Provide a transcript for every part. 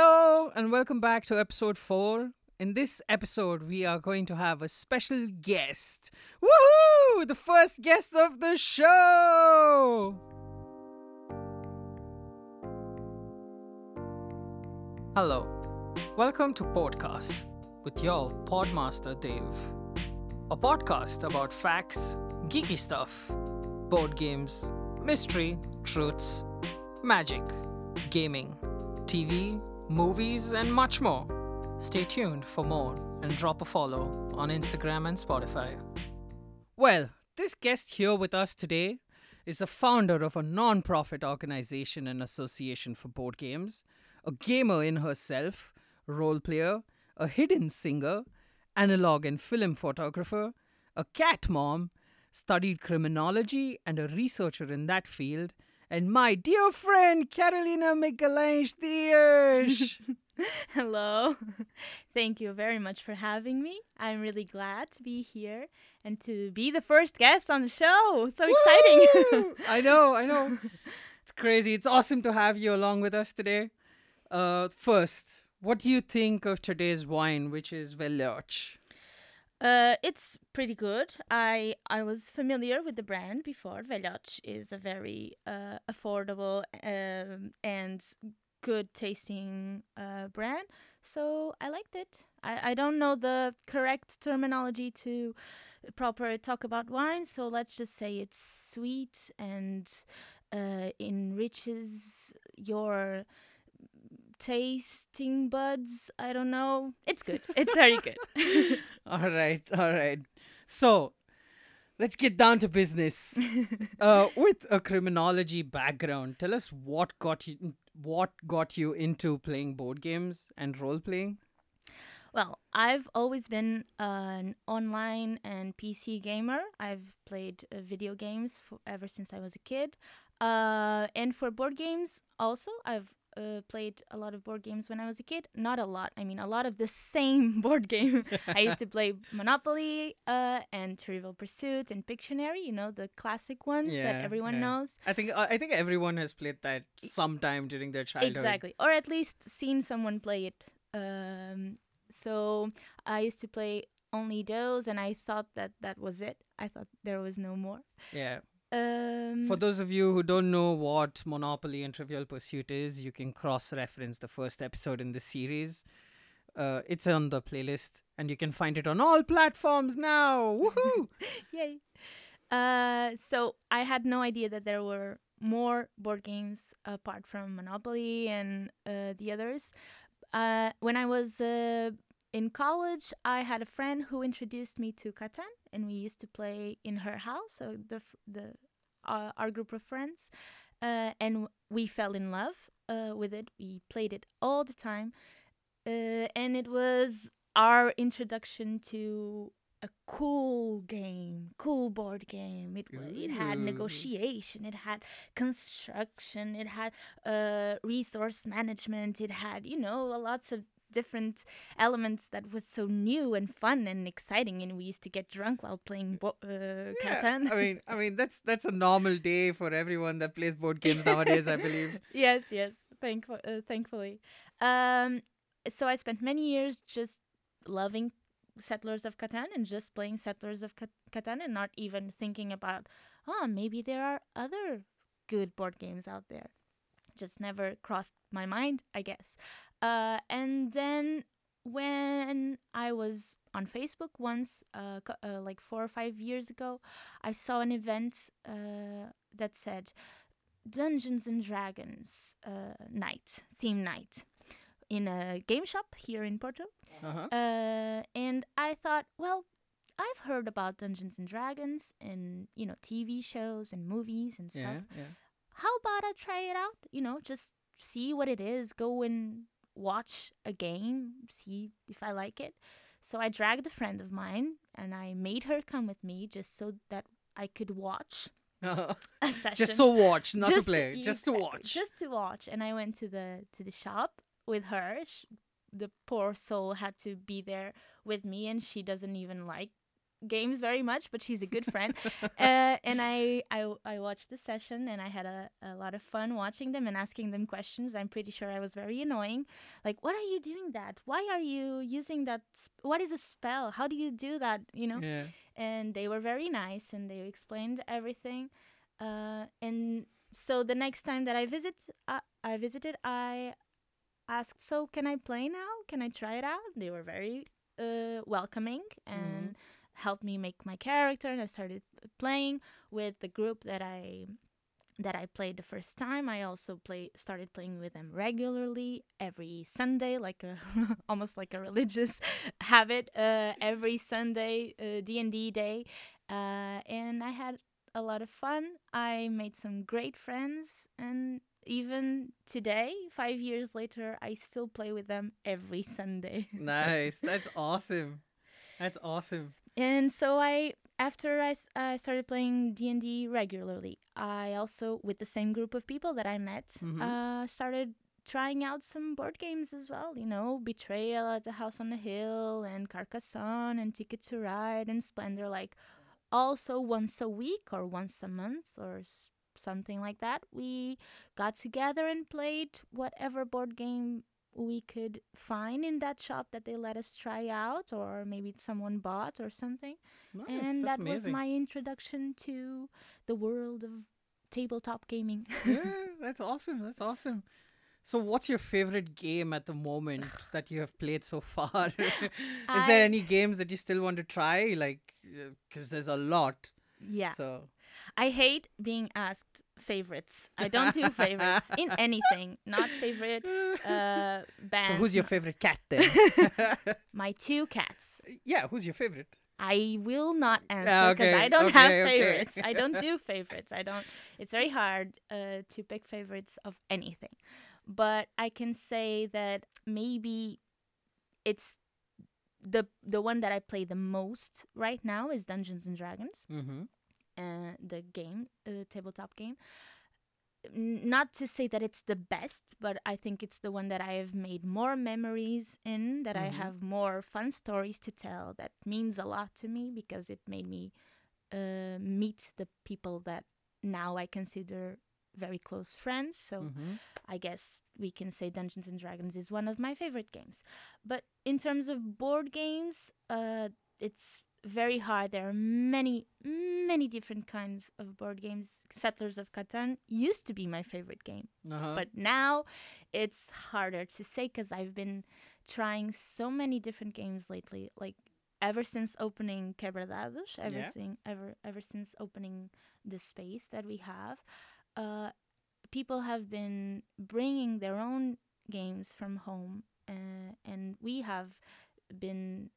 Hello and welcome back to episode 4. In this episode, we are going to have a special guest. Woohoo! The first guest of the show! Hello. Welcome to Podcast with your Podmaster Dave. A podcast about facts, geeky stuff, board games, mystery, truths, magic, gaming, TV, movies, and much more. Stay tuned for more and drop a follow on Instagram and Spotify. Well, this guest here with us today is the founder of a non-profit organization and association for board games, a gamer in herself, a role player, a hidden singer, analog and film photographer, a cat mom, studied criminology and a researcher in that field, and my dear friend, Carolina Michelin-Sthiersch. Hello. Thank you very much for having me. I'm really glad to be here and to be the first guest on the show. So exciting. I know. It's crazy. It's awesome to have you along with us today. First, what do you think of today's wine, which is Veloche? It's pretty good. I was familiar with the brand before. Veloche is a very affordable and good tasting brand, so I liked it. I don't know the correct terminology to proper talk about wine, so let's just say it's sweet and enriches your tasting buds. I don't know. It's good. It's very good. All right. So, let's get down to business. With a criminology background, tell us what got you into playing board games and role playing. Well, I've always been an online and PC gamer. I've played video games ever since I was a kid, and for board games also. I've played a lot of board games when I was a kid. Not a lot. I mean, a lot of the same board game. I used to play Monopoly and Trivial Pursuit and Pictionary. You know, the classic ones that everyone knows. I think everyone has played that sometime during their childhood. Exactly, or at least seen someone play it. So I used to play only those, and I thought that was it. I thought there was no more. Yeah. For those of you who don't know what Monopoly and Trivial Pursuit is, you can cross-reference the first episode in the series. It's on the playlist, and you can find it on all platforms now. Woohoo! Yay! So I had no idea that there were more board games apart from Monopoly and the others. When I was in college, I had a friend who introduced me to Catan, and we used to play in her house, so our group of friends, and we fell in love with it. We played it all the time, and it was our introduction to a cool board game. It had negotiation, it had construction, it had resource management, it had, you know, lots of different elements that was so new and fun and exciting, and we used to get drunk while playing Catan. I mean that's a normal day for everyone that plays board games nowadays, I believe. Yes. Thankfully. So I spent many years just loving Settlers of Catan and just playing Settlers of Catan and not even thinking about maybe there are other good board games out there. Just never crossed my mind, I guess. And then when I was on Facebook once, like 4 or 5 years ago, I saw an event that said Dungeons and Dragons theme night in a game shop here in Porto. Uh-huh. And I thought, well, I've heard about Dungeons and Dragons and, you know, TV shows and movies and stuff. Yeah. How about I try it out? You know, just see what it is, go and watch a game, see if I like it. So I dragged a friend of mine and I made her come with me just so that I could watch a session. Just to watch. And I went to the shop with her. The poor soul had to be there with me, and she doesn't even like games very much, but she's a good friend. And I watched the session, and I had a lot of fun watching them and asking them questions. I'm pretty sure I was very annoying. Like, what are you doing that? Why are you using that? What is a spell? How do you do that? You know? Yeah. And they were very nice, and they explained everything. And so the next time that I visited, I asked, so can I play now? Can I try it out? They were very welcoming and helped me make my character, and I started playing with the group that I played the first time. I also started playing with them regularly every Sunday, like a almost like a religious habit. Every Sunday D&D day, and I had a lot of fun. I made some great friends, and even today, 5 years later, I still play with them every Sunday. Nice. That's awesome. That's awesome. And so after I started playing D&D regularly, I also, with the same group of people that I met, started trying out some board games as well. You know, Betrayal at the House on the Hill, and Carcassonne, and Ticket to Ride, and Splendor, like also once a week or once a month or something like that. We got together and played whatever board game we could find in that shop that they let us try out, or maybe someone bought or something. Nice, and that was my introduction to the world of tabletop gaming. Yeah, that's awesome. That's awesome. So what's your favorite game at the moment that you have played so far? Is there any games that you still want to try? Like, because there's a lot. Yeah. So I hate being asked favorites. I don't do favorites in anything. Not favorite bands. So who's your favorite cat then? My two cats. Yeah, who's your favorite? I will not answer because I don't have favorites. I don't do favorites. I don't. It's very hard to pick favorites of anything. But I can say that maybe it's the one that I play the most right now is Dungeons and Dragons. Mm-hmm. The game, tabletop game. Not to say that it's the best, but I think it's the one that I have made more memories in, that I have more fun stories to tell. That means a lot to me because it made me meet the people that now I consider very close friends. So I guess we can say Dungeons and Dragons is one of my favorite games. But in terms of board games, it's very hard. There are many, many different kinds of board games. Settlers of Catan used to be my favorite game. But now it's harder to say because I've been trying so many different games lately. Like ever since opening Quebra Dados, ever since opening the space that we have, people have been bringing their own games from home, and we have been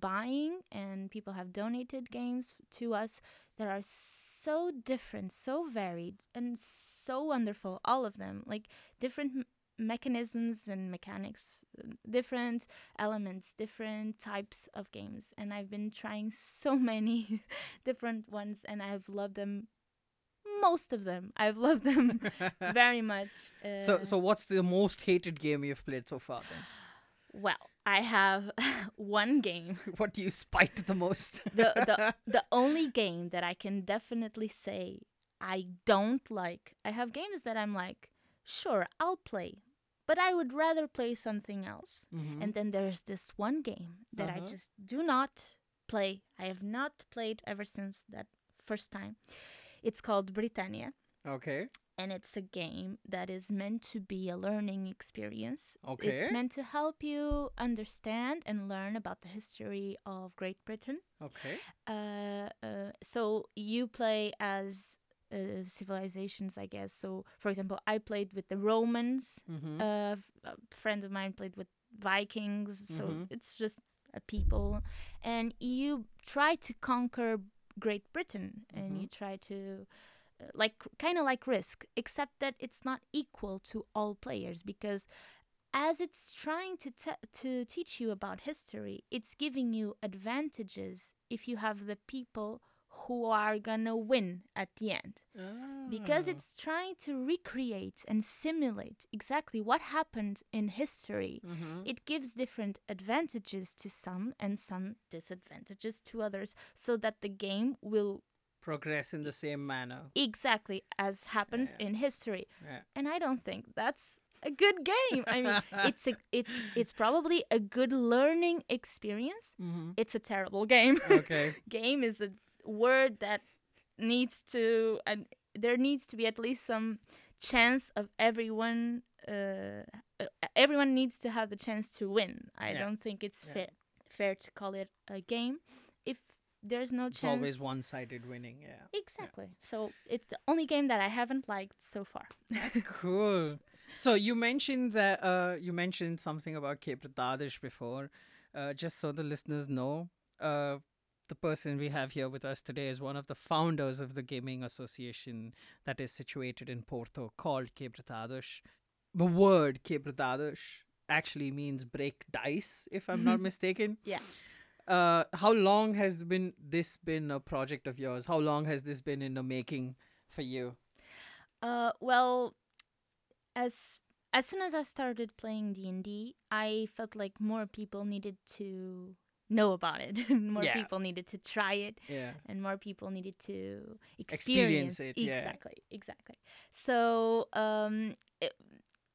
buying, and people have donated games to us that are so different, so varied, and so wonderful, all of them, like different mechanisms and mechanics, different elements, different types of games. And I've been trying so many different ones, and I've loved them. Most of them. I've loved them very much. So what's the most hated game you've played so far then? Well, I have one game. What do you spite the most? The only game that I can definitely say I don't like. I have games that I'm like, sure, I'll play, but I would rather play something else. Mm-hmm. And then there's this one game that I just do not play. I have not played ever since that first time. It's called Britannia. Okay. And it's a game that is meant to be a learning experience. Okay. It's meant to help you understand and learn about the history of Great Britain. Okay. So you play as civilizations, I guess. So, for example, I played with the Romans. A friend of mine played with Vikings. So it's just a people. And you try to conquer Great Britain, and you try to kind of like Risk, except that it's not equal to all players, because as it's trying to teach you about history, it's giving you advantages if you have the people who are gonna win at the end. Because it's trying to recreate and simulate exactly what happened in history. Mm-hmm. It gives different advantages to some and some disadvantages to others so that the game will progress in the same manner. Exactly, as happened in history. Yeah. And I don't think that's a good game. I mean, it's probably a good learning experience. Mm-hmm. It's a terrible game. Okay. Game is a word that needs to, and there needs to be at least some chance of everyone. Everyone needs to have the chance to win. I don't think it's fair to call it a game if there's no chance. It's always one-sided winning. Yeah. Exactly. Yeah. So it's the only game that I haven't liked so far. That's cool. So you mentioned that you mentioned something about Quebra Dados before. Just so the listeners know, the person we have here with us today is one of the founders of the gaming association that is situated in Porto called Quebra Dados. The word Quebra Dados actually means break dice, if I'm not mistaken. Yeah. How long has this been a project of yours? How long has this been in the making for you? Well, as soon as I started playing D&D, I felt like more people needed to know about it, and more people needed to try it, and more people needed to experience it. Exactly. So,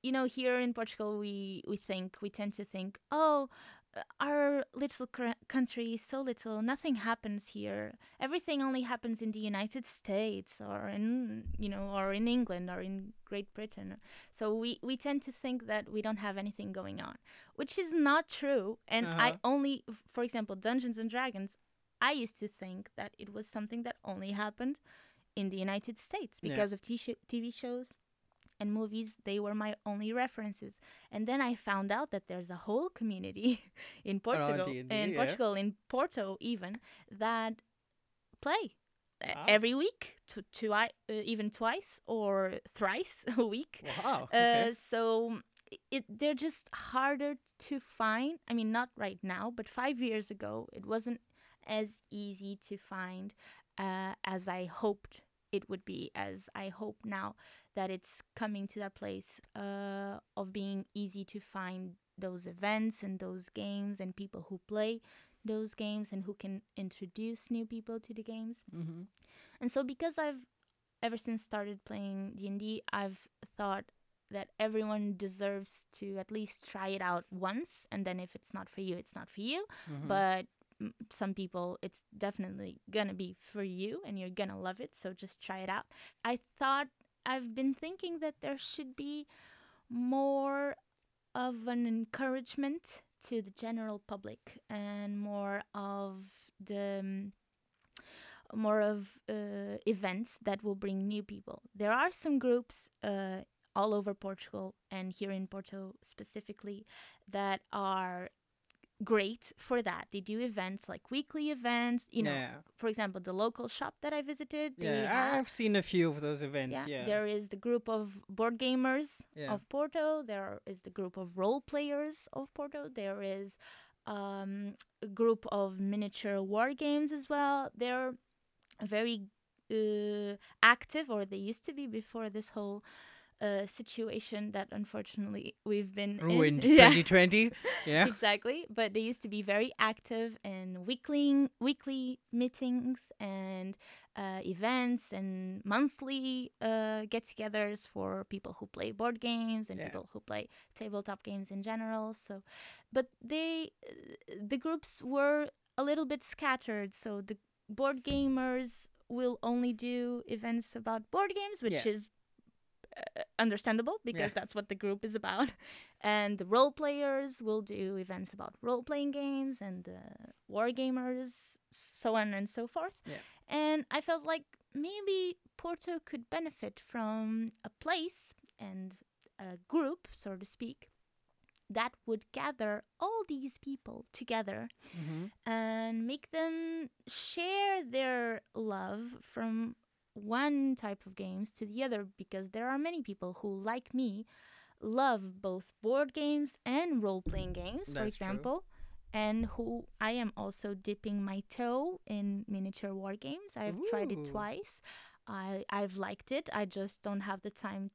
here in Portugal, we tend to think, our little country is so little, nothing happens here. Everything only happens in the United States or in England or in Great Britain. So we tend to think that we don't have anything going on, which is not true. And for example, Dungeons and Dragons, I used to think that it was something that only happened in the United States because of TV shows and movies. They were my only references. And then I found out that there's a whole community in Portugal, in Porto even, that play every week, even twice or thrice a week. Wow. Okay. So they're just harder to find. I mean, not right now, but 5 years ago, it wasn't as easy to find as I hoped it would be, as I hope now that it's coming to that place of being easy to find those events and those games and people who play those games and who can introduce new people to the games. Mm-hmm. And so because I've ever since started playing D&D, I've thought that everyone deserves to at least try it out once, and then if it's not for you, it's not for you. Mm-hmm. But some people, it's definitely gonna be for you and you're gonna love it, so just try it out. I've been thinking that there should be more of an encouragement to the general public and more of events that will bring new people. There are some groups all over Portugal and here in Porto specifically that are great for that. They do events like weekly events, for example, the local shop that I visited. I've seen a few of those events. There is the group of board gamers of Porto. There is the group of role players of Porto. There is a group of miniature war games as well. They're very active, or they used to be before this whole situation that unfortunately we've been ruined in 2020. Yeah, exactly. But they used to be very active in weekly meetings and events and monthly get-togethers for people who play board games and people who play tabletop games in general. So, but the groups were a little bit scattered. So the board gamers will only do events about board games, which is understandable because that's what the group is about, and the role players will do events about role-playing games, and the war gamers, so on and so forth. And I felt like maybe Porto could benefit from a place and a group, so to speak, that would gather all these people together and make them share their love from one type of games to the other, because there are many people who, like me, love both board games and role-playing games, for example, and who I am also dipping my toe in miniature war games. I've tried it twice. I've liked it. I just don't have the time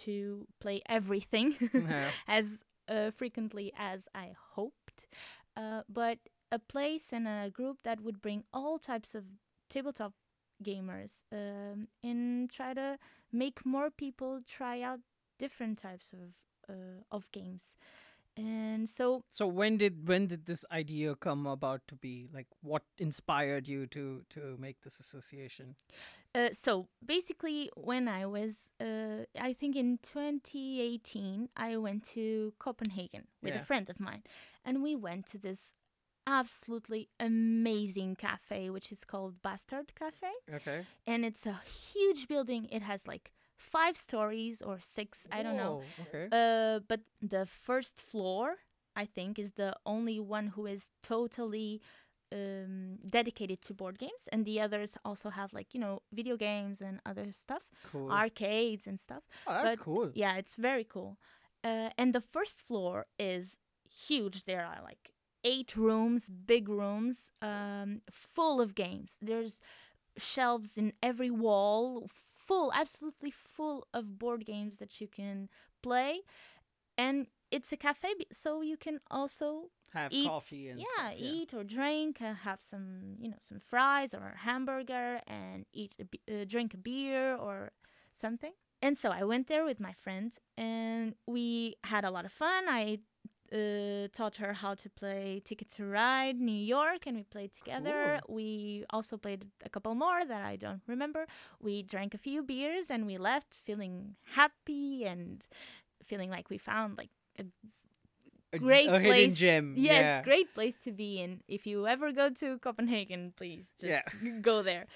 to play everything as frequently as I hoped. But a place and a group that would bring all types of tabletop gamers and try to make more people try out different types of games. And so when did this idea come about to be? Like, what inspired you to make this association? So basically, when I was, I think in 2018, I went to Copenhagen with a friend of mine, and we went to this absolutely amazing cafe, which is called Bastard Cafe. Okay. And it's a huge building. It has like 5 stories or 6, I don't know. Okay. But the first floor, I think, is the only one who is totally dedicated to board games. And the others also have, like, you know, video games and other stuff. Cool. Arcades and stuff. Oh, that's cool. Yeah, it's very cool. And the first floor is huge. There are like 8 rooms, big rooms, full of games. There's shelves in every wall, absolutely full of board games that you can play. And it's a cafe, so you can also have coffee and stuff, eat or drink, have some, you know, some fries or a hamburger, and drink a beer or something. And so I went there with my friend, and we had a lot of fun. I taught her how to play Ticket to Ride New York, and we played together. Cool. We also played a couple more that I don't remember. We drank a few beers and we left feeling happy and feeling like we found like a great place. Hidden gem. Yes, great place to be in. If you ever go to Copenhagen, please just go there.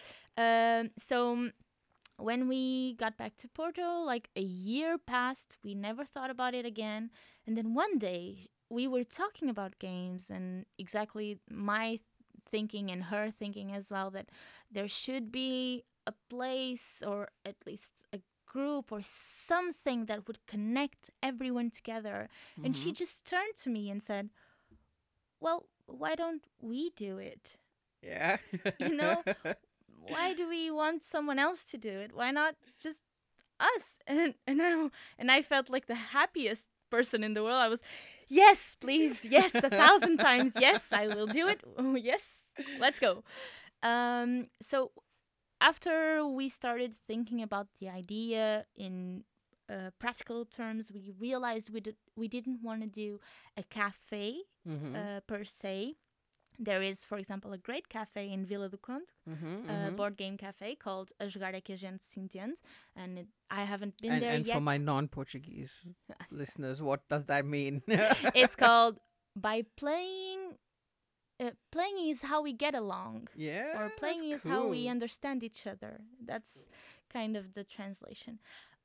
So when we got back to Porto, like a year passed, we never thought about it again. And then one day we were talking about games, and exactly my thinking and her thinking as well, that there should be a place or at least a group or something that would connect everyone together. Mm-hmm. And she just turned to me and said, well, why don't we do it? Yeah. You know? Why do we want someone else to do it? Why not just us? And I felt like the happiest person in the world. I was, yes, please, yes, 1,000 times, yes, I will do it. Oh, yes, let's go. So after we started thinking about the idea in practical terms, we realized we didn't want to do a cafe per se. There is, for example, a great cafe in Vila do Conde, a board game cafe called A Jogar é que a gente se entende. And I haven't been there yet. And for my non-Portuguese listeners, what does that mean? It's called, by playing, playing is how we get along. Yeah, or playing is cool. How we understand each other. That's kind of the translation.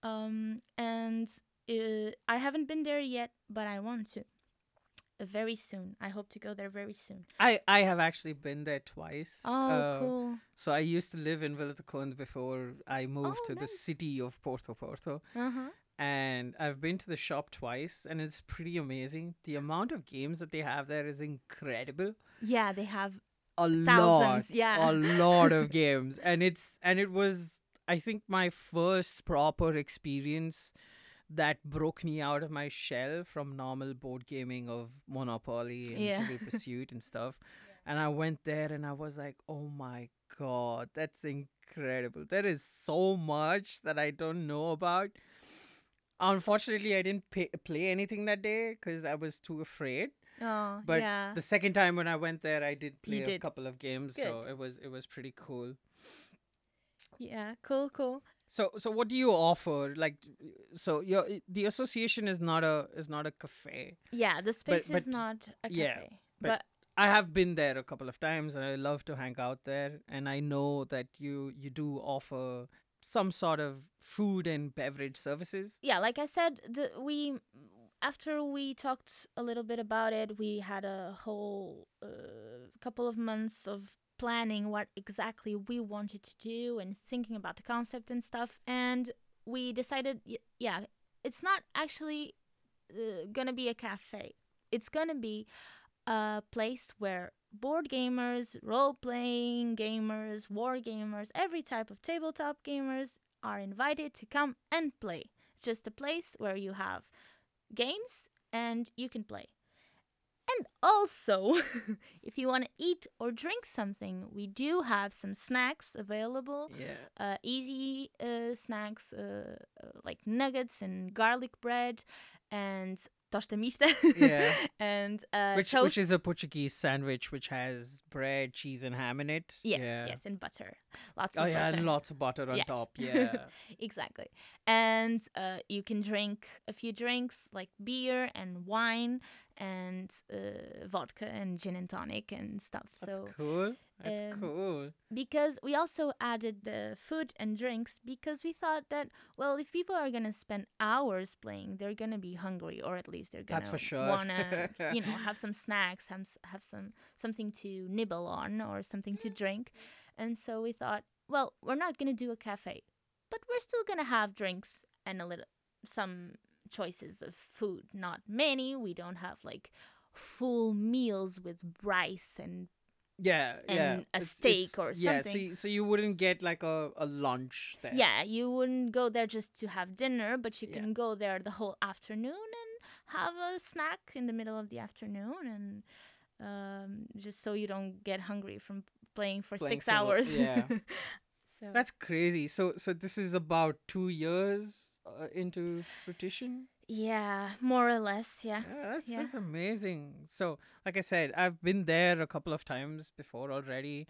And I haven't been there yet, but I want to. Very soon. I hope to go there very soon. I have actually been there twice. Oh, cool. So I used to live in Vila do Conde before I moved to the city of Porto. And I've been to the shop twice, and it's pretty amazing. The amount of games that they have there is incredible. Yeah, they have thousands. A lot of games. And it was, I think, my first proper experience that broke me out of my shell from normal board gaming of Monopoly and Trivial Pursuit and stuff. Yeah. And I went there and I was like, oh my God, that's incredible. There is so much that I don't know about. Unfortunately, I didn't play anything that day because I was too afraid. Oh, but the second time when I went there, I did play a couple of games. Good. So it was pretty cool. Yeah, cool. So what do you offer? Like, so the association is not a cafe. Yeah, the space is not a cafe. Yeah, but I have been there a couple of times, and I love to hang out there. And I know that you do offer some sort of food and beverage services. Yeah, like I said, after we talked a little bit about it, we had a whole couple of months of planning what exactly we wanted to do and thinking about the concept and stuff. And we decided, it's not actually gonna be a cafe. It's gonna be a place where board gamers, role-playing gamers, war gamers, every type of tabletop gamers are invited to come and play. It's just a place where you have games and you can play. And also, if you want to eat or drink something, we do have some snacks available. Yeah. Easy snacks like nuggets and garlic bread and tosta mista. Yeah. And toast. Which is a Portuguese sandwich which has bread, cheese and ham in it. Yes, yeah. Yes, and butter. Lots of butter. And lots of butter on top. Yeah. Exactly. And you can drink a few drinks like beer and wine and vodka and gin and tonic and stuff. That's cool. Because we also added the food and drinks because we thought that, well, if people are going to spend hours playing, they're going to be hungry, or at least they're going to want to, have some snacks, have something to nibble on or something to drink. And so we thought, well, we're not going to do a cafe, but we're still going to have drinks and some choices of food. Not many. We don't have like full meals with rice and a steak or something. Yeah, so you wouldn't get like a lunch there. Yeah, you wouldn't go there just to have dinner, but you can go there the whole afternoon and have a snack in the middle of the afternoon, and just so you don't get hungry from playing for 6 hours. Yeah. So. That's crazy. So this is about 2 years into fruition. Yeah, more or less, yeah. That's amazing. So, like I said, I've been there a couple of times before already.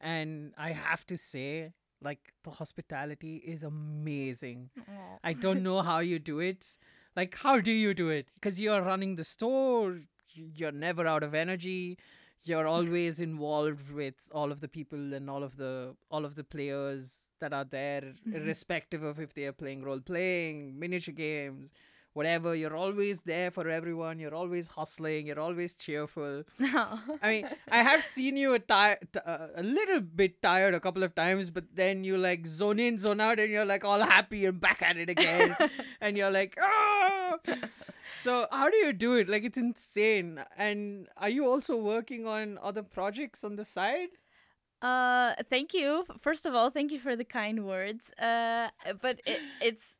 And I have to say, like, the hospitality is amazing. Aww. I don't know how you do it. Like, how do you do it? Because you're running the store. You're never out of energy. You're always involved with all of the people and all of the players that are there, irrespective of if they are playing role-playing, miniature games, whatever. You're always there for everyone. You're always hustling. You're always cheerful. No. I mean, I have seen you a little bit tired a couple of times, but then you like zone in, zone out, and you're like all happy and back at it again. And you're like, oh! So how do you do it? Like, it's insane. And are you also working on other projects on the side? Thank you. First of all, thank you for the kind words. But it's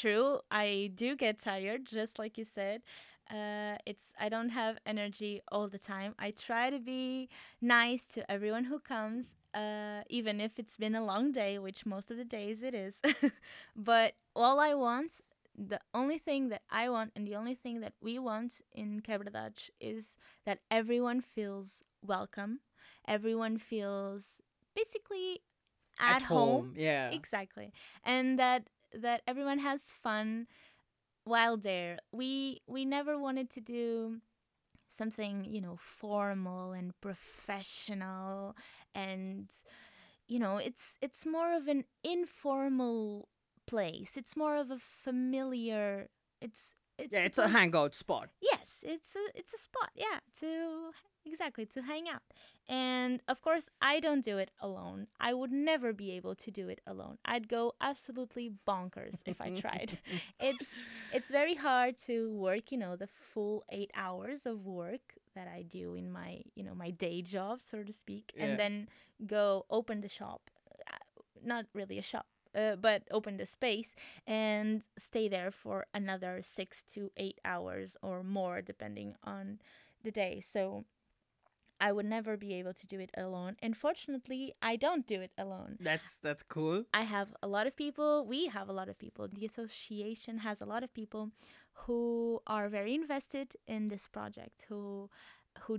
true. I do get tired, just like you said. I don't have energy all the time. I try to be nice to everyone who comes, even if it's been a long day, which most of the days it is. But the only thing that I want and the only thing that we want in Quebra Dados is that everyone feels welcome. Everyone feels basically at home. Yeah. Exactly. And that everyone has fun while there. We never wanted to do something, formal and professional, and it's more of an informal place. It's more of a familiar. It's a hangout spot. Yes, it's a spot. Yeah, to hang out. And of course, I don't do it alone. I would never be able to do it alone. I'd go absolutely bonkers if I tried. It's very hard to work, the full 8 hours of work that I do in my, my day job, so to speak, and then go open the shop. Not really a shop, but open the space and stay there for another 6 to 8 hours or more, depending on the day. So I would never be able to do it alone. And fortunately, I don't do it alone. That's cool. I have a lot of people. We have a lot of people. The association has a lot of people who are very invested in this project, who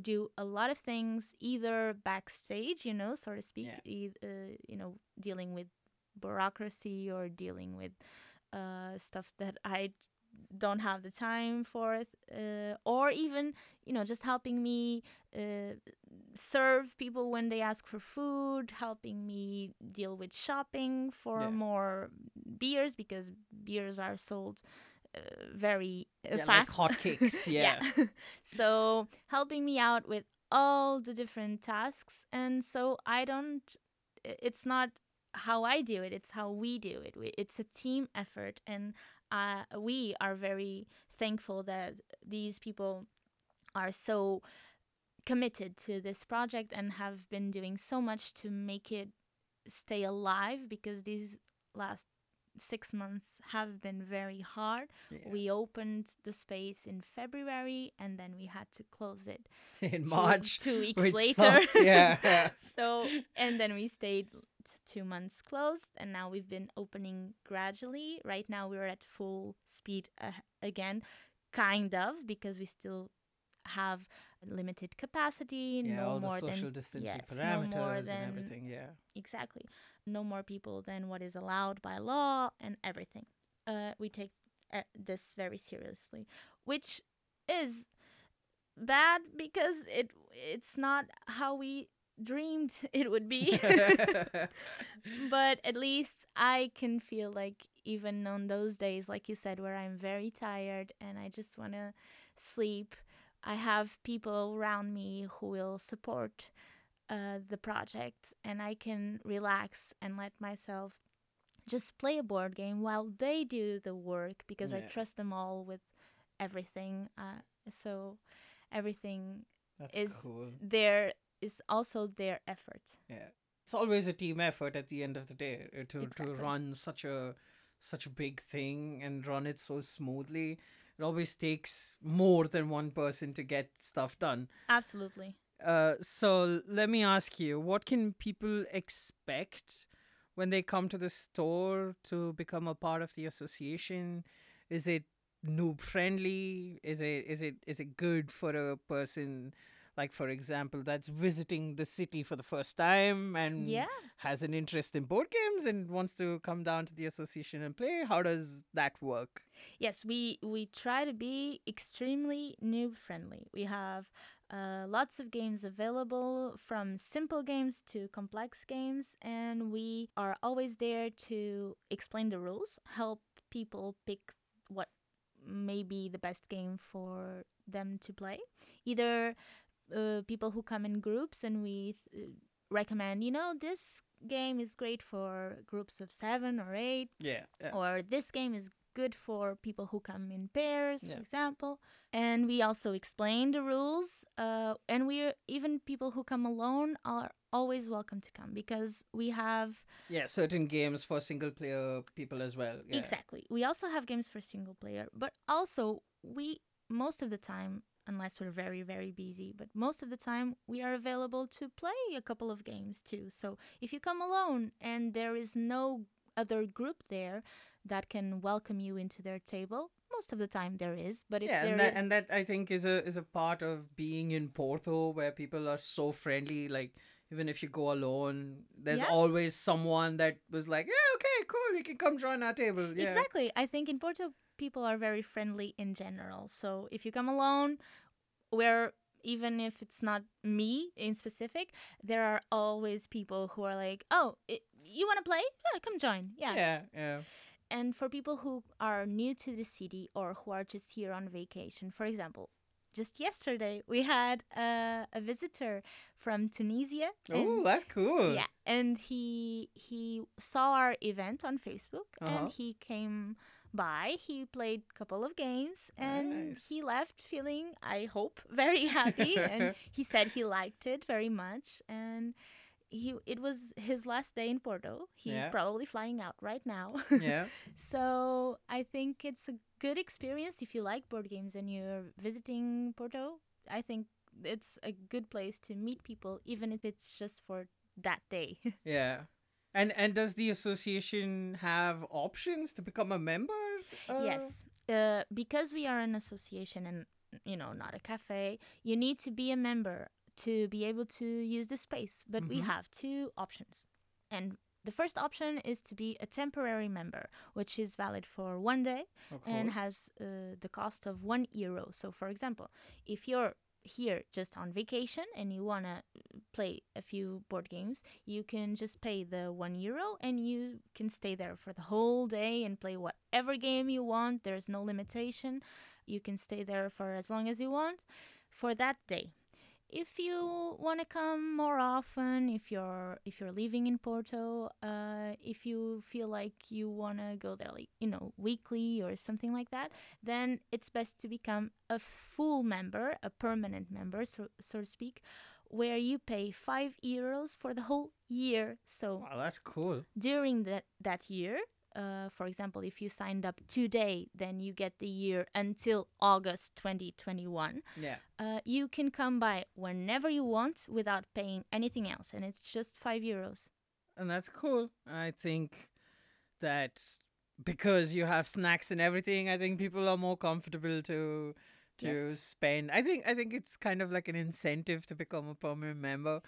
do a lot of things, either backstage, so to speak, dealing with bureaucracy or dealing with stuff that I don't have the time for, or even just helping me serve people when they ask for food, helping me deal with shopping for more beers, because beers are sold very fast, like hotcakes. Yeah. So helping me out with all the different tasks. And so it's not how I do it, it's how we do it. It's a team effort, and we are very thankful that these people are so committed to this project and have been doing so much to make it stay alive, because these last 6 months have been very hard. Yeah. We opened the space in February and then we had to close it in March. 2 weeks later. Sucked. Yeah. So, and then we stayed 2 months closed, and now we've been opening gradually. Right now we're at full speed again, kind of, because we still have limited capacity. Yeah, no all more the social than, distancing yes, parameters no more than, and everything. Yeah, exactly. No more people than what is allowed by law and everything. We take this very seriously, which is bad because it's not how we dreamed it would be. But at least I can feel like, even on those days, like you said, where I'm very tired and I just want to sleep, I have people around me who will support the project, and I can relax and let myself just play a board game while they do the work, because I trust them all with everything. So everything is also their effort. Yeah, it's always a team effort at the end of the day to run such a big thing and run it so smoothly. It always takes more than one person to get stuff done. Absolutely. So let me ask you, what can people expect when they come to the store to become a part of the association? Is it noob friendly? Is it good for a person, like, for example, that's visiting the city for the first time and has an interest in board games and wants to come down to the association and play? How does that work? Yes, we try to be extremely noob friendly. We have lots of games available, from simple games to complex games, and we are always there to explain the rules, help people pick what may be the best game for them to play. Either people who come in groups and we recommend, this game is great for groups of 7 or 8, or this game is good for people who come in pairs, for example. And we also explain the rules. And even people who come alone are always welcome to come, because we have... Yeah, certain games for single-player people as well. Yeah. Exactly. We also have games for single-player. But also, we, most of the time, unless we're very, very busy, but most of the time, we are available to play a couple of games too. So if you come alone and there is no other group there that can welcome you into their table, most of the time there is, but if that I think is a part of being in Porto, where people are so friendly. Like, even if you go alone, there's always someone that was like, yeah, okay, cool, you can come join our table. Yeah. Exactly. I think in Porto people are very friendly in general. So if you come alone, even if it's not me in specific, there are always people who are like, oh, you want to play? Yeah, come join. Yeah. Yeah, yeah. And for people who are new to the city or who are just here on vacation, for example, just yesterday we had a visitor from Tunisia. Oh, that's cool. Yeah. And he saw our event on Facebook and he came by. He played a couple of games and he left feeling, I hope, very happy. And he said he liked it very much. And it was his last day in Porto. He's probably flying out right now. Yeah. So I think it's a good experience if you like board games and you're visiting Porto. I think it's a good place to meet people, even if it's just for that day. Yeah. And does the association have options to become a member? Yes. Because we are an association and, not a cafe, you need to be a member to be able to use the space. But we have two options. And the first option is to be a temporary member, which is valid for 1 day and has the cost of €1. So, for example, if you're here just on vacation and you want to play a few board games, you can just pay the €1 and you can stay there for the whole day and play whatever game you want. There's no limitation. You can stay there for as long as you want for that day. If you want to come more often, if you're living in Porto, if you feel like you want to go there, like, you know, weekly or something like that, then it's best to become a full member, a permanent member, so to speak, where you pay €5 for the whole year. So wow, that's cool. During that year, for example, if you signed up today, then you get the year until August 2021. Yeah. You can come by whenever you want without paying anything else, and it's just €5. And that's cool. I think that because you have snacks and everything, I think people are more comfortable to spend. I think it's kind of like an incentive to become a permanent member.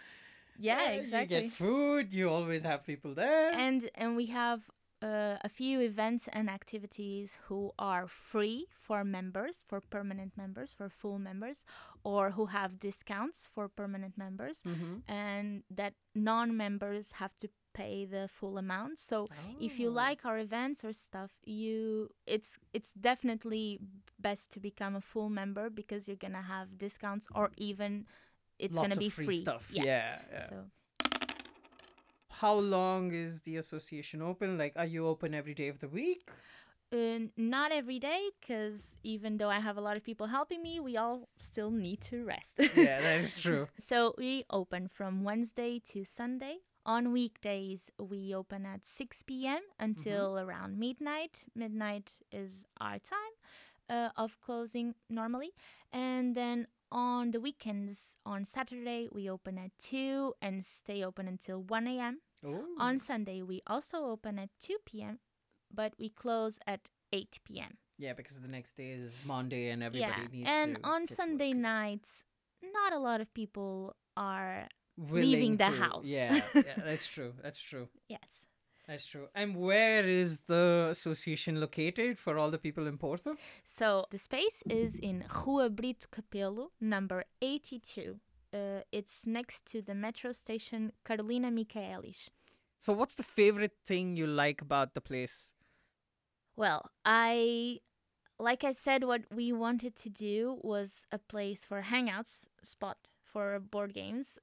Yeah, exactly. You get food. You always have people there. And we have a few events and activities who are free for members, for permanent members, for full members, or who have discounts for permanent members, and that non-members have to pay the full amount. So if you like our events or stuff, it's definitely best to become a full member because you're gonna have discounts or even it's lots gonna be free stuff. Yeah. So. How long is the association open? Like, are you open every day of the week? Not every day, because even though I have a lot of people helping me, we all still need to rest. Yeah, that is true. So we open from Wednesday to Sunday. On weekdays, we open at 6 p.m. until around midnight. Midnight is our time of closing normally. And then on the weekends, on Saturday, we open at 2 and stay open until 1 a.m. Ooh. On Sunday, we also open at 2 p.m., but we close at 8 p.m. Yeah, because the next day is Monday and everybody needs and to and on Sunday nights, not a lot of people are leaving the house. Yeah, that's true. Yes. That's true. And where is the association located for all the people in Porto? So the space is in Rua Brito Capelo, number 82. It's next to the metro station Karolina Mikaelis. So what's the favorite thing you like about the place? Well, like I said, what we wanted to do was a place for hangouts, spot for board games,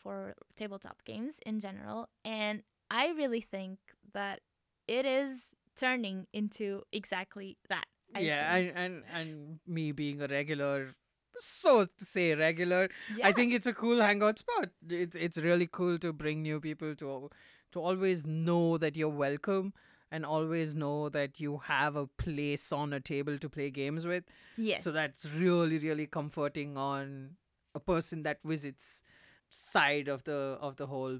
for tabletop games in general, and I really think that it is turning into exactly that. And me being a regular, so to say regular, I think it's a cool hangout spot. It's really cool to bring new people to always know that you're welcome and always know that you have a place on a table to play games with. Yes. So that's really, really comforting on a person that visits side of the whole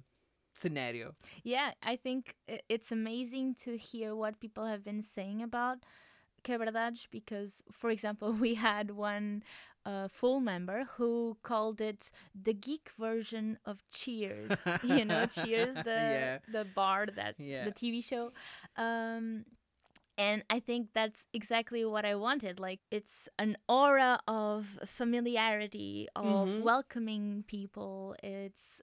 scenario. Yeah, I think it's amazing to hear what people have been saying about Quebra Dados because, for example, we had one full member who called it the geek version of Cheers. You know, Cheers, the bar, the TV show. And I think that's exactly what I wanted. Like, it's an aura of familiarity, of welcoming people. It's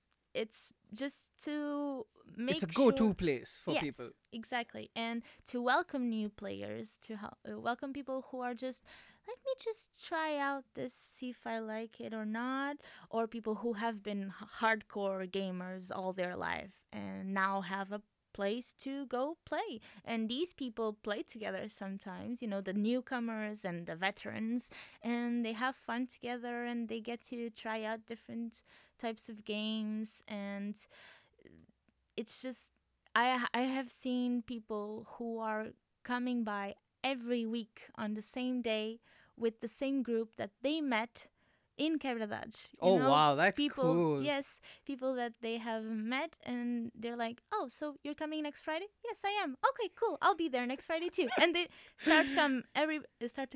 just to make it's a go-to place for people. Exactly. And to welcome new players, to welcome people who are just, let me just try out this, see if I like it or not. Or people who have been hardcore gamers all their life and now have a place to go play. And these people play together sometimes, you know, the newcomers and the veterans, and they have fun together and they get to try out different types of games. And it's just, I have seen people who are coming by every week on the same day with the same group that they met in Quebra Dados. Wow, that's cool. Yes, people that they have met and they're like, oh, so you're coming next Friday? Yes, I am. Okay, cool. I'll be there next Friday too. And they start to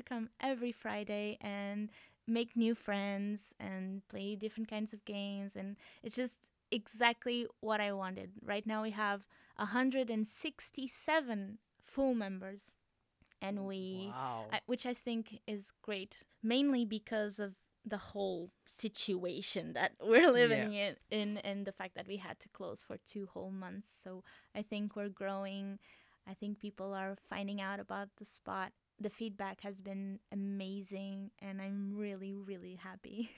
come every Friday and make new friends and play different kinds of games. And it's just exactly what I wanted. Right now we have 167 full members, and which I think is great, mainly because of the whole situation that we're living in and the fact that we had to close for 2 whole months. So I think we're growing. I think people are finding out about the spot. The feedback has been amazing, and I'm really, really happy.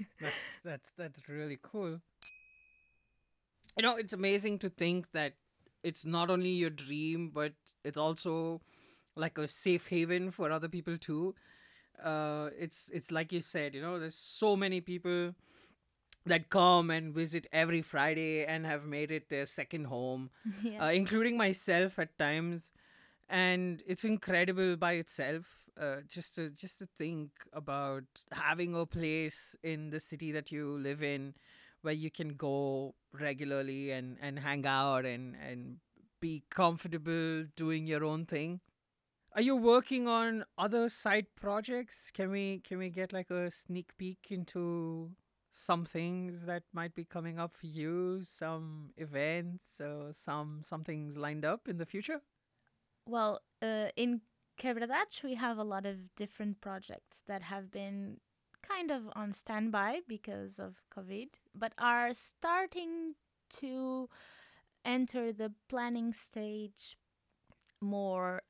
That's really cool. You know, it's amazing to think that it's not only your dream, but it's also like a safe haven for other people too. It's like you said, you know, there's so many people that come and visit every Friday and have made it their second home, yeah. Including myself at times. And it's incredible by itself, just to think about having a place in the city that you live in where you can go regularly and hang out and be comfortable doing your own thing. Are you working on other side projects? Can we get like a sneak peek into some things that might be coming up for you, some events or some things lined up in the future? Well, in Quebra Dados, we have a lot of different projects that have been kind of on standby because of COVID, but are starting to enter the planning stage more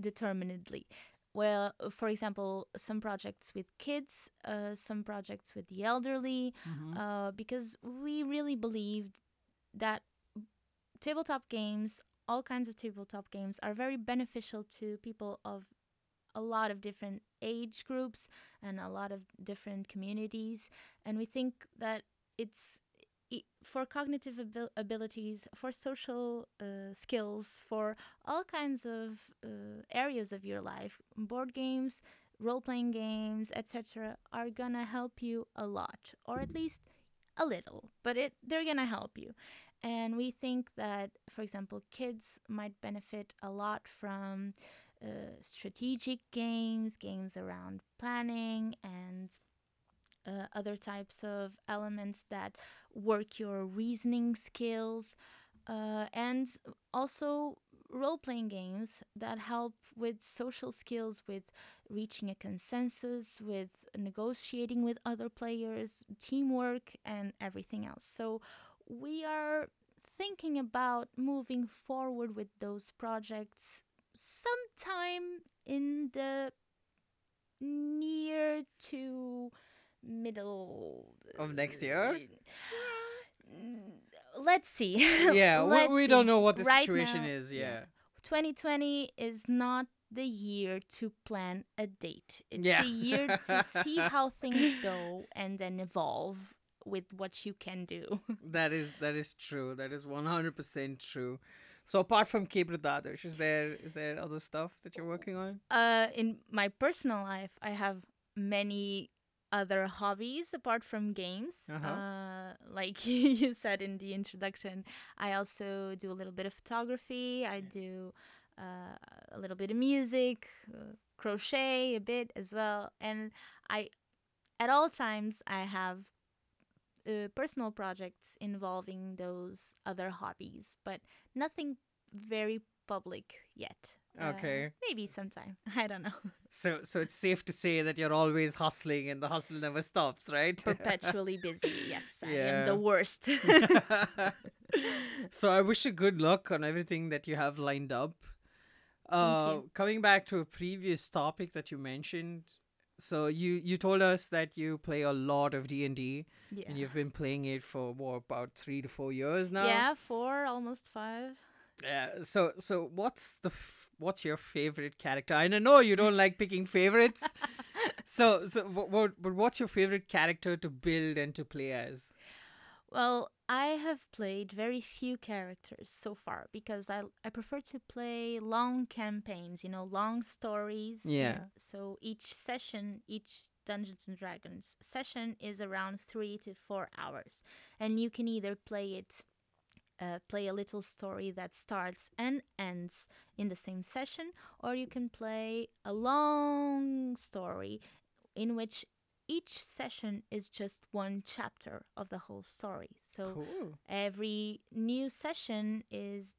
determinedly. Well, for example, some projects with kids, some projects with the elderly, mm-hmm. Because we really believed that tabletop games, all kinds of tabletop games, are very beneficial to people of a lot of different age groups and a lot of different communities. And we think that it's for cognitive abilities, for social skills, for all kinds of areas of your life, board games, role-playing games, etc., are gonna help you a lot, or at least a little, but they're gonna help you. And we think that, for example, kids might benefit a lot from strategic games around planning and other types of elements that work your reasoning skills, and also role-playing games that help with social skills, with reaching a consensus, with negotiating with other players, teamwork, and everything else. So we are thinking about moving forward with those projects sometime in the near to middle of next year. Let's see. Yeah, we don't know what the situation right now is. Yeah. 2020 is not the year to plan a date. It's a year to see how things go and then evolve with what you can do. That is true. That is 100% true. So apart from Quebra Dados, is there other stuff that you're working on? In my personal life, I have many other hobbies apart from games. Uh-huh. Like you said in the introduction, I also do a little bit of photography. I do a little bit of music, crochet a bit as well. And at all times, I have personal projects involving those other hobbies, but nothing very public yet. Okay. Maybe sometime. I don't know. So it's safe to say that you're always hustling and the hustle never stops, right? Perpetually busy, yes. I am the worst. So I wish you good luck on everything that you have lined up. Coming back to a previous topic that you mentioned, so you told us that you play a lot of D&D, and you've been playing it for about 3 to 4 years now. Yeah, 4, almost 5. Yeah. So what's your favorite character? And I know you don't like picking favorites. But what's your favorite character to build and to play as? Well, I have played very few characters so far because I prefer to play long campaigns, you know, long stories. Yeah. So each Dungeons and Dragons session is around 3 to 4 hours, and you can either play a little story that starts and ends in the same session, or you can play a long story in which each session is just one chapter of the whole story. So cool. Every new session is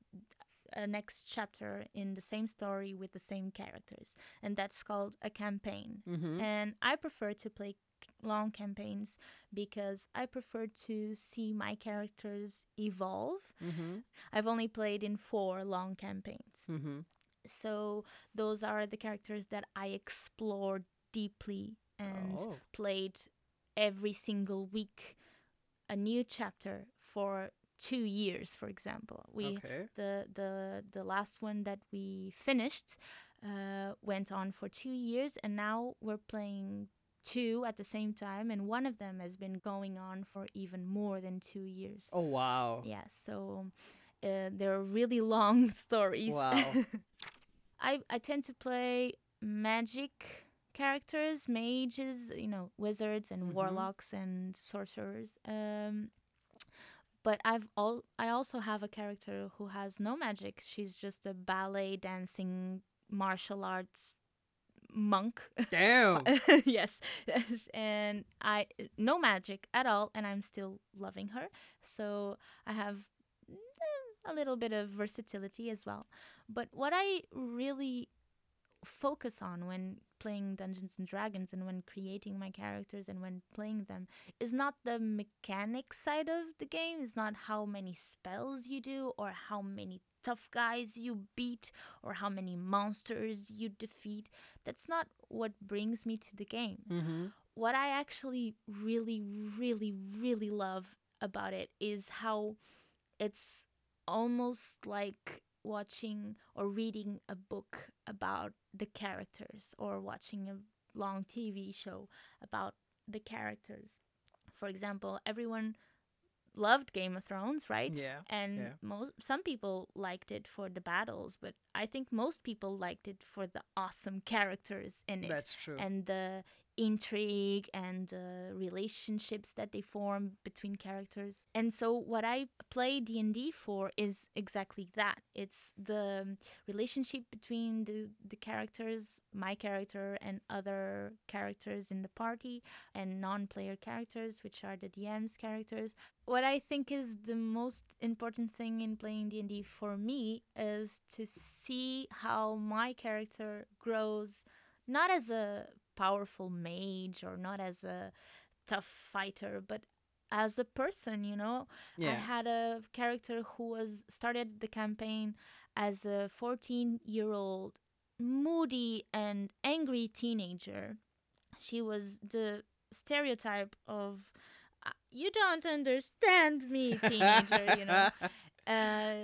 a next chapter in the same story with the same characters, and that's called a campaign. Mm-hmm. And I prefer to play long campaigns because I prefer to see my characters evolve. Mm-hmm. I've only played in 4 long campaigns. Mm-hmm. So those are the characters that I explore deeply and played every single week a new chapter for 2 years, for example. The last one that we finished went on for 2 years, and now we're playing two at the same time, and one of them has been going on for even more than 2 years. Oh, wow. Yeah, so they're really long stories. Wow. I tend to play magic characters, mages, wizards and warlocks and sorcerers. But I also have a character who has no magic. She's just a ballet dancing martial arts monk. Damn. Yes. And I no magic at all, and I'm still loving her. So I have a little bit of versatility as well. But what I really focus on when playing Dungeons and Dragons and when creating my characters and when playing them is not the mechanic side of the game. It's not how many spells you do or how many tough guys you beat or how many monsters you defeat. That's not what brings me to the game. Mm-hmm. What I actually really, really, really love about it is how it's almost like watching or reading a book about the characters or watching a long TV show about the characters. For example, everyone loved Game of Thrones, right? Yeah. And some people liked it for the battles, but I think most people liked it for the awesome characters in it. That's true. And the intrigue and relationships that they form between characters. And so what I play D&D for is exactly that. It's the relationship between the characters, my character and other characters in the party, and non-player characters, which are the DM's characters. What I think is the most important thing in playing D&D for me is to see how my character grows, not as a powerful mage or not as a tough fighter, but as a person, I had a character who started the campaign as a 14-year-old moody and angry teenager. She was the stereotype of you don't understand me teenager.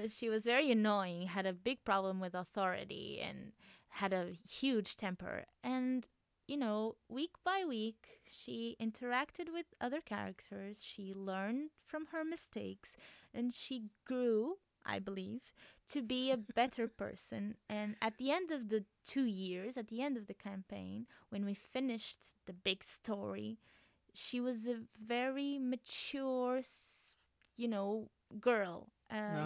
She was very annoying, had a big problem with authority and had a huge temper, and week by week, she interacted with other characters, she learned from her mistakes, and she grew, I believe, to be a better person. And at the end of the 2 years, at the end of the campaign, when we finished the big story, she was a very mature, girl,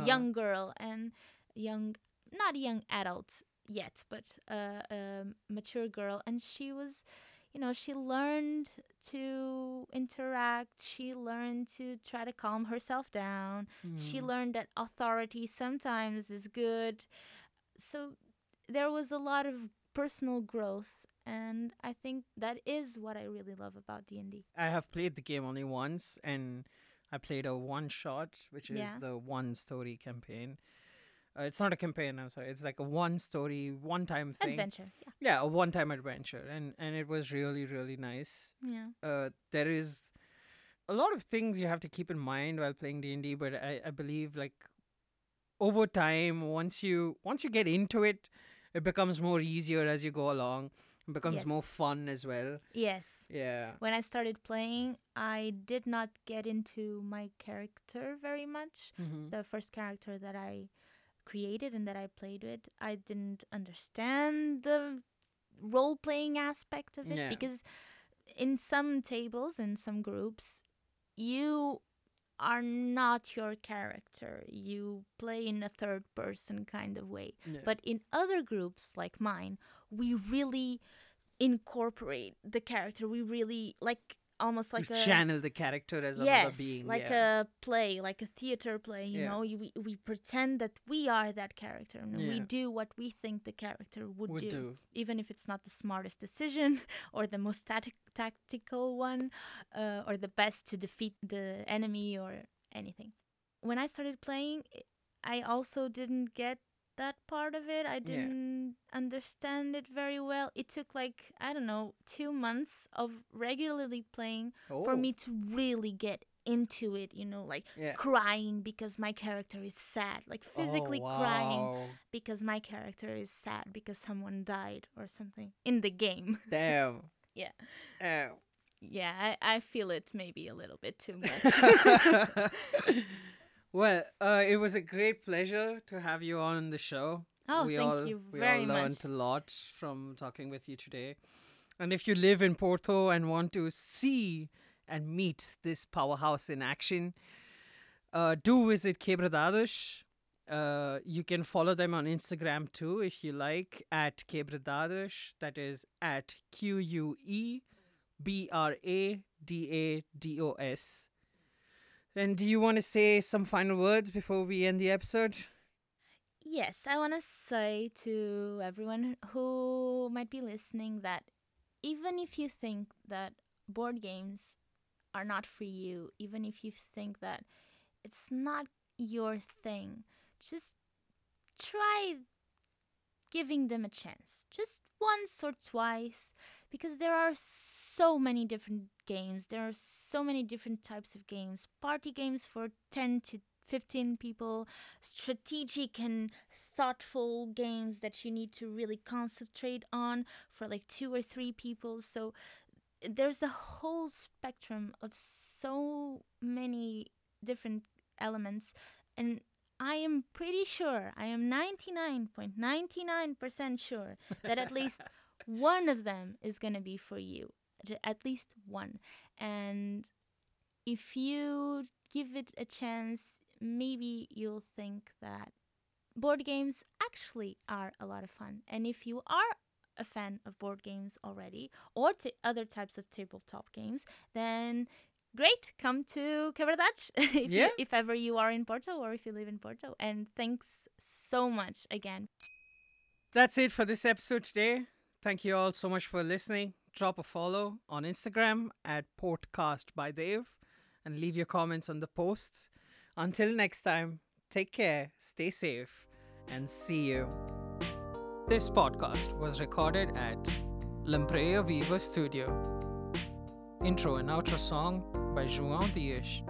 young girl, and not a young adult yet, but a mature girl, and she was, she learned to interact, she learned to try to calm herself down, she learned that authority sometimes is good, so there was a lot of personal growth, and I think that is what I really love about D&D. I have played the game only once, and I played a one-shot, which is the one-story campaign. It's not a campaign, I'm sorry. It's like a one-story, one-time thing. Adventure, yeah. Yeah, a one-time adventure. And it was really, really nice. Yeah. There is a lot of things you have to keep in mind while playing D&D, but I believe, over time, once you get into it, it becomes more easier as you go along. It becomes more fun as well. Yes. Yeah. When I started playing, I did not get into my character very much. Mm-hmm. The first character that I created and that I played with, I didn't understand the role-playing aspect of it because in some tables, in some groups, you are not your character. You play in a third-person kind of way. Yeah. But in other groups, like mine, we really incorporate the character. We really, almost like you channel the character as another being. A play, like a theater play, we pretend that we are that character and we do what we think the character would do. Even if it's not the smartest decision or the most tactical one or the best to defeat the enemy or anything. When I started playing, I also didn't get that part of it. I didn't understand it very well. It took like, I don't know, 2 months of regularly playing for me to really get into it, you know, like crying because my character is sad, like physically crying because my character is sad because someone died or something in the game. Damn. Yeah. Oh. Yeah, I feel it maybe a little bit too much. Well, it was a great pleasure to have you on the show. Oh, thank you very much. We learned a lot from talking with you today. And if you live in Porto and want to see and meet this powerhouse in action, do visit Quebra Dados. You can follow them on Instagram too, if you like, at Quebra Dados. That is at QUEBRADADOS. And do you want to say some final words before we end the episode? Yes, I want to say to everyone who might be listening that even if you think that board games are not for you, even if you think that it's not your thing, just try giving them a chance, just once or twice, because there are so many different games, there are so many different types of games, party games for 10 to 15 people, strategic and thoughtful games that you need to really concentrate on for like 2 or 3 people. So there's a whole spectrum of so many different elements, and I am pretty sure, I am 99.99% sure that at least one of them is going to be for you. At least one. And if you give it a chance, maybe you'll think that board games actually are a lot of fun. And if you are a fan of board games already, or other types of tabletop games, then great, come to Quebra Dados if ever you are in Porto or if you live in Porto. And thanks so much again. That's it for this episode today. Thank you all so much for listening. Drop a follow on Instagram at PortcastByDave and leave your comments on the posts. Until next time, take care, stay safe, and see you. This podcast was recorded at Lampreia Viva Studio. Intro and outro song by João Dias.